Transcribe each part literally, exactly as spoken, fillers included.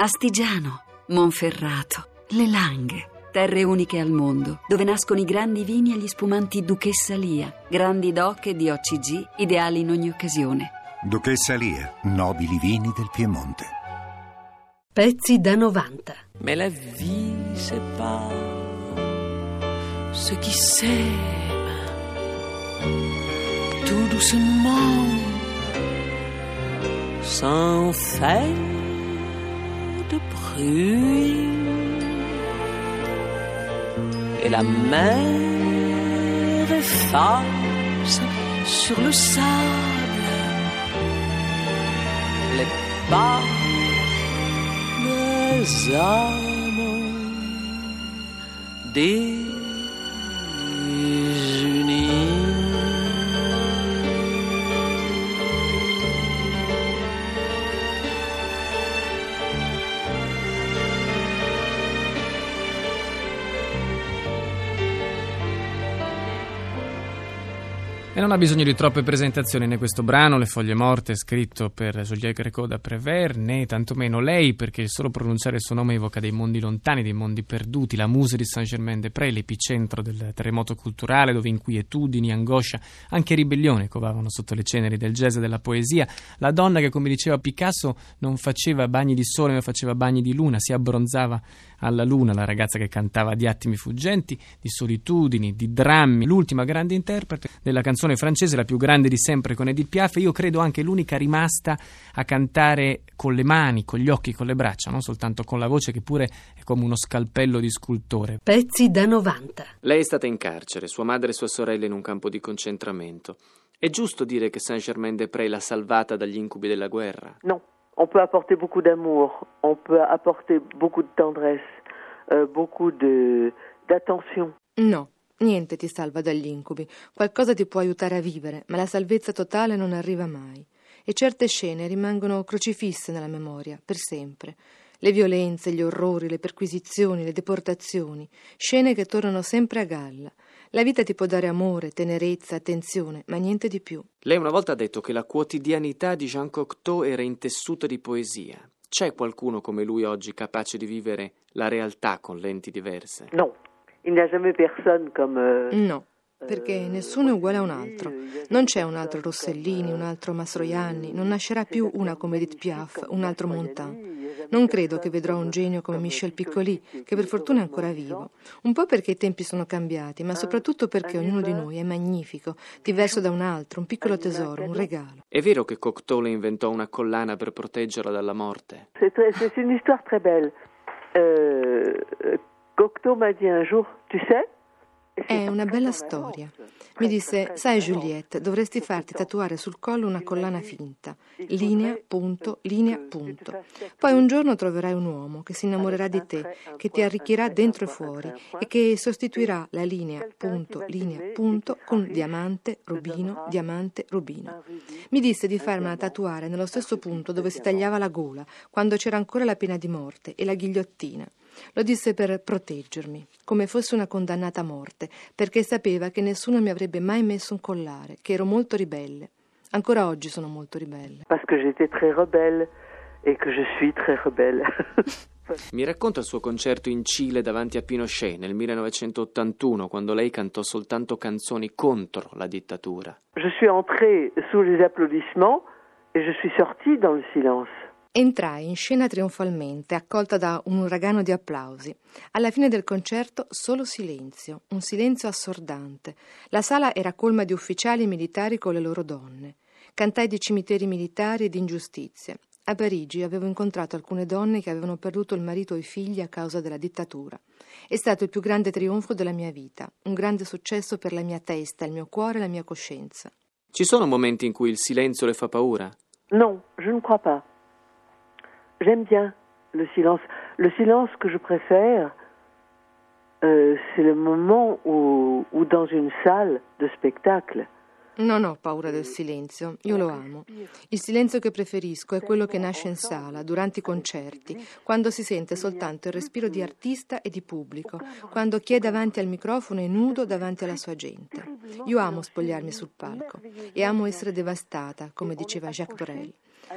Astigiano, Monferrato, le Langhe, terre uniche al mondo, dove nascono i grandi vini e gli spumanti Duchessa Lia, grandi D O C e D O C G, ideali in ogni occasione. Duchessa Lia, nobili vini del Piemonte. Pezzi da novanta. Mais la vie sépare ceux qui s'aiment tout doucement, sans faire de bruit, et la mer efface sur le sable les pas des âmes des E non ha bisogno di troppe presentazioni né questo brano, Le Foglie Morte, scritto per Juliette Gréco da Prévert, né tantomeno lei, perché solo pronunciare il suo nome evoca dei mondi lontani, dei mondi perduti, la muse di Saint Germain de Pre, l'epicentro del terremoto culturale, dove inquietudini, angoscia, anche ribellione covavano sotto le ceneri del jazz e della poesia. La donna che, come diceva Picasso, non faceva bagni di sole ma faceva bagni di luna, si abbronzava alla luna, la ragazza che cantava di attimi fuggenti, di solitudini, di drammi, l'ultima grande interprete della canzone francese, la più grande di sempre, con Edith Piaf, e io credo anche l'unica rimasta a cantare con le mani, con gli occhi, con le braccia, non soltanto con la voce, che pure è come uno scalpello di scultore. Pezzi da novanta. Lei è stata in carcere, sua madre e sua sorella in un campo di concentramento. È giusto dire che Saint Germain de Pre l'ha salvata dagli incubi della guerra? No, on peut apporter beaucoup d'amour, on peut apporter beaucoup de tendresse, euh, beaucoup de d'attention. No. Niente ti salva dagli incubi, qualcosa ti può aiutare a vivere, ma la salvezza totale non arriva mai. E certe scene rimangono crocifisse nella memoria, per sempre. Le violenze, gli orrori, le perquisizioni, le deportazioni, scene che tornano sempre a galla. La vita ti può dare amore, tenerezza, attenzione, ma niente di più. Lei una volta ha detto che la quotidianità di Jean Cocteau era intessuta di poesia. C'è qualcuno come lui oggi capace di vivere la realtà con lenti diverse? No. Il n'y a jamais personne comme... No, perché nessuno è uguale a un altro. Non c'è un altro Rossellini, un altro Mastroianni, non nascerà più una come Edith Piaf, un altro Montan. Non credo che vedrò un genio come Michel Piccoli, che per fortuna è ancora vivo. Un po' perché i tempi sono cambiati, ma soprattutto perché ognuno di noi è magnifico, diverso da un altro, un piccolo tesoro, un regalo. È vero che Cocteau le inventò una collana per proteggerla dalla morte? C'est une histoire très belle. Cocteau m'a dit un jour, tu sais? È una bella storia. Mi disse, sai Juliette, dovresti farti tatuare sul collo una collana finta. Linea, punto, linea, punto. Poi un giorno troverai un uomo che si innamorerà di te, che ti arricchirà dentro e fuori e che sostituirà la linea, punto, linea, punto con diamante, rubino, diamante, rubino. Mi disse di farmela tatuare nello stesso punto dove si tagliava la gola, quando c'era ancora la pena di morte e la ghigliottina. Lo disse per proteggermi, come fosse una condannata a morte, perché sapeva che nessuno mi avrebbe mai messo un collare, che ero molto ribelle. Ancora oggi sono molto ribelle. Parce que j'étais très rebelle et que je suis très rebelle. Mi racconta il suo concerto in Cile davanti a Pinochet nel millenovecentottantuno, quando lei cantò soltanto canzoni contro la dittatura. Je suis entrée sous les applaudissements et je suis sortie dans le silence. Entrai in scena trionfalmente, accolta da un uragano di applausi. Alla fine del concerto solo silenzio, un silenzio assordante. La sala era colma di ufficiali e militari con le loro donne. Cantai di cimiteri militari e di ingiustizie. A Parigi avevo incontrato alcune donne che avevano perduto il marito e i figli a causa della dittatura. È stato il più grande trionfo della mia vita, un grande successo per la mia testa, il mio cuore e la mia coscienza. Ci sono momenti in cui il silenzio le fa paura? No, je ne crois pas. J'aime bien le silence. Le silence que je préfère, euh, c'est le moment où, où dans une salle de spectacle. Non ho paura del silenzio, io lo amo. Il silenzio che preferisco è quello che nasce in sala, durante i concerti, quando si sente soltanto il respiro di artista e di pubblico, quando chi è davanti al microfono è nudo davanti alla sua gente. Io amo spogliarmi sul palco e amo essere devastata, come diceva Jacques Brel.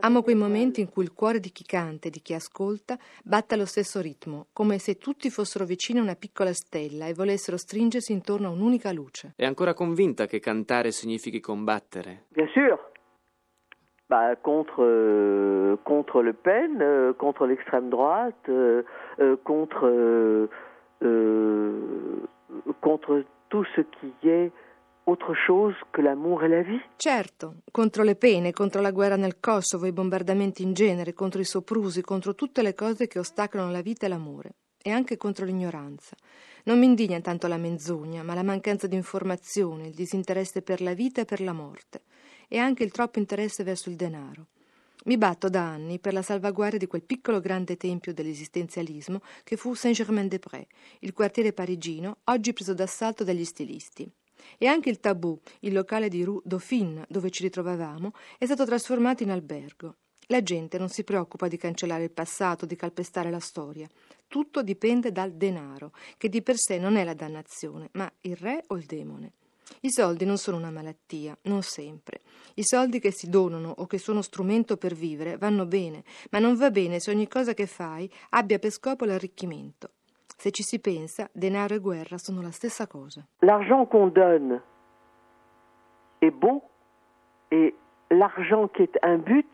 Amo quei momenti in cui il cuore di chi canta e di chi ascolta batta allo stesso ritmo, come se tutti fossero vicini a una piccola stella e volessero stringersi intorno a un'unica luce. È ancora convinta che cantare significhi combattere? Bien sûr. Bah, contre, euh, contre Le Pen, euh, contre l'extrême droite, euh, euh, contre, euh, euh, contre tout ce qui est autre chose che l'amore e la vita. Certo, contro le pene, contro la guerra nel Kosovo, i bombardamenti in genere, contro i soprusi, contro tutte le cose che ostacolano la vita e l'amore, e anche contro l'ignoranza. Non mi indigna tanto la menzogna, ma la mancanza di informazione, il disinteresse per la vita e per la morte, e anche il troppo interesse verso il denaro. Mi batto da anni per la salvaguardia di quel piccolo grande tempio dell'esistenzialismo che fu Saint Germain de Pre, il quartiere parigino, oggi preso d'assalto dagli stilisti. E anche il Tabù, il locale di Rue Dauphine, dove ci ritrovavamo, è stato trasformato in albergo. La gente non si preoccupa di cancellare il passato, di calpestare la storia. Tutto dipende dal denaro, che di per sé non è la dannazione, ma il re o il demone. I soldi non sono una malattia, non sempre. I soldi che si donano o che sono strumento per vivere vanno bene, ma non va bene se ogni cosa che fai abbia per scopo l'arricchimento. Se ci si pensa, denaro e guerra sono la stessa cosa. L'argent qu'on donne est bon e l'argent qui est un but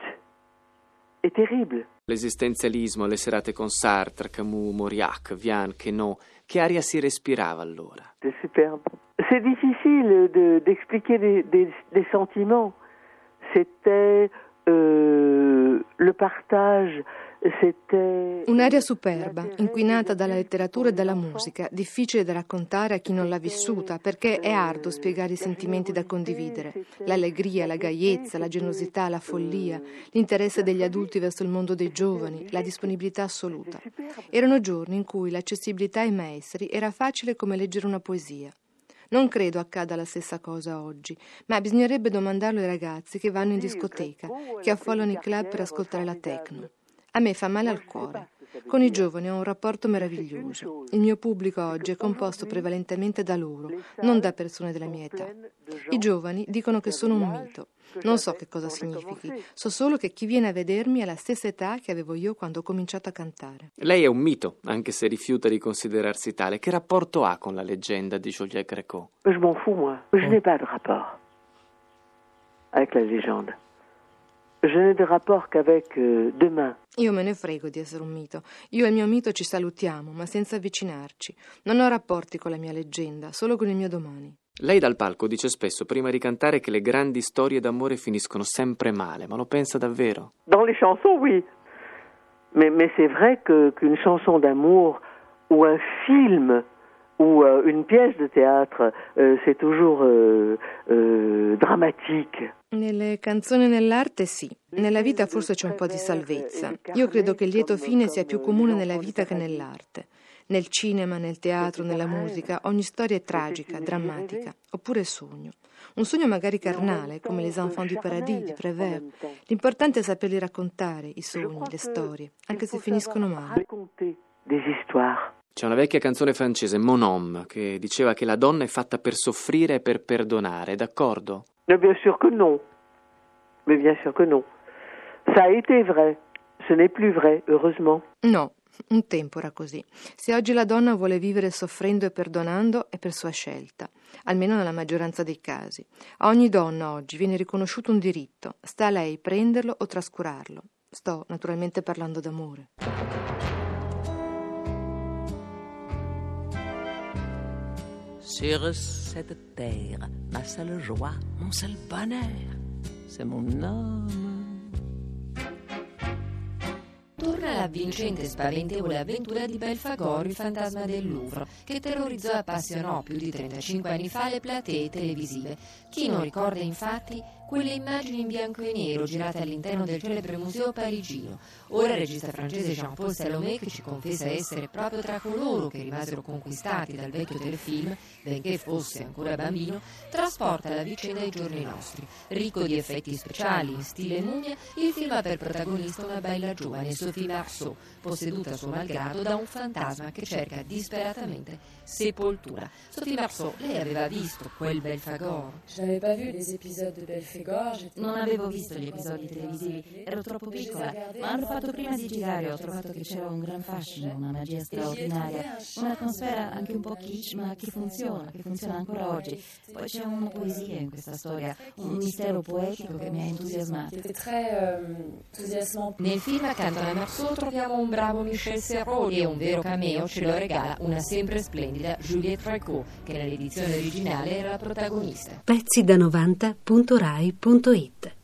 è terribile. L'esistenzialismo, le serate con Sartre, Camus, Mauriac, Vian, che no, che aria si respirava allora? È superbe. C'est difficile de, d'expliquer des, des, des sentiments. C'était euh, le partage. Un'area superba, inquinata dalla letteratura e dalla musica, difficile da raccontare a chi non l'ha vissuta, perché è arduo spiegare i sentimenti da condividere, l'allegria, la gaiezza, la generosità, la follia, l'interesse degli adulti verso il mondo dei giovani, la disponibilità assoluta. Erano giorni in cui l'accessibilità ai maestri era facile come leggere una poesia. Non credo accada la stessa cosa oggi, ma bisognerebbe domandarlo ai ragazzi che vanno in discoteca, che affollano i club per ascoltare la techno. A me fa male al cuore. Con i giovani ho un rapporto meraviglioso. Il mio pubblico oggi è composto prevalentemente da loro, non da persone della mia età. I giovani dicono che sono un mito. Non so che cosa significhi, so solo che chi viene a vedermi ha la stessa età che avevo io quando ho cominciato a cantare. Lei è un mito, anche se rifiuta di considerarsi tale. Che rapporto ha con la leggenda di Juliette Gréco? Je m'en fous, moi. Je n'ai pas de rapport avec la légende. Je n'ai de rapport qu'avec euh, demain. Io me ne frego di essere un mito. Io e il mio mito ci salutiamo, ma senza avvicinarci. Non ho rapporti con la mia leggenda, solo con il mio domani. Lei dal palco dice spesso, prima di cantare, che le grandi storie d'amore finiscono sempre male, ma lo pensa davvero? Dans les chansons, oui. Mais, mais c'est vrai que, qu'une chanson d'amour ou un film ou euh, une pièce de théâtre, euh, c'est toujours euh, euh, dramatique. Nelle canzoni e nell'arte sì, nella vita forse c'è un po' di salvezza. Io credo che il lieto fine sia più comune nella vita che nell'arte. Nel cinema, nel teatro, nella musica, ogni storia è tragica, drammatica, oppure sogno. Un sogno magari carnale, come Les Enfants du Paradis di Prévert. L'importante è saperli raccontare, i sogni, le storie, anche se finiscono male. C'è una vecchia canzone francese, Mon homme, che diceva che la donna è fatta per soffrire e per perdonare, d'accordo? Mais bien sûr que non, mais bien sûr que non. Ça a été vrai, ce n'est plus vrai, heureusement. No, un tempo era così. Se oggi la donna vuole vivere soffrendo e perdonando è per sua scelta, almeno nella maggioranza dei casi. A ogni donna oggi viene riconosciuto un diritto, sta a lei prenderlo o trascurarlo. Sto naturalmente parlando d'amore. Sur cette terre, ma seule joie, mon seul bonheur, c'est mon homme. Torna l'avvincente e spaventevole avventura di Belfagor, il fantasma del Louvre, che terrorizzò e appassionò più di trentacinque anni fa le platee televisive. Chi non ricorda, infatti, quelle immagini in bianco e nero girate all'interno del celebre museo parigino. Ora il regista francese Jean-Paul Salomé, che ci confessa essere proprio tra coloro che rimasero conquistati dal vecchio telefilm, benché fosse ancora bambino, trasporta la vicenda ai giorni nostri. Ricco di effetti speciali in stile mummia, il film ha per protagonista una bella giovane, Sophie Marceau, posseduta a suo malgrado da un fantasma che cerca disperatamente sepoltura. Sophie Marceau, lei aveva visto quel Belfagor? J'avais pas vu les épisodes de Belfagor. Non avevo visto gli episodi televisivi, ero troppo piccola, ma hanno fatto prima di girare e ho trovato che c'era un gran fascino, una magia straordinaria, un'atmosfera anche un po' kitsch, ma che funziona, che funziona ancora oggi. Poi c'è una poesia in questa storia, un mistero poetico che mi ha entusiasmato. Nel film accanto alla Marceau troviamo un bravo Michel Serrault e un vero cameo ce lo regala una sempre splendida Juliette Gréco, che nell'edizione originale era la protagonista. Pezzi da novanta punto rai punto it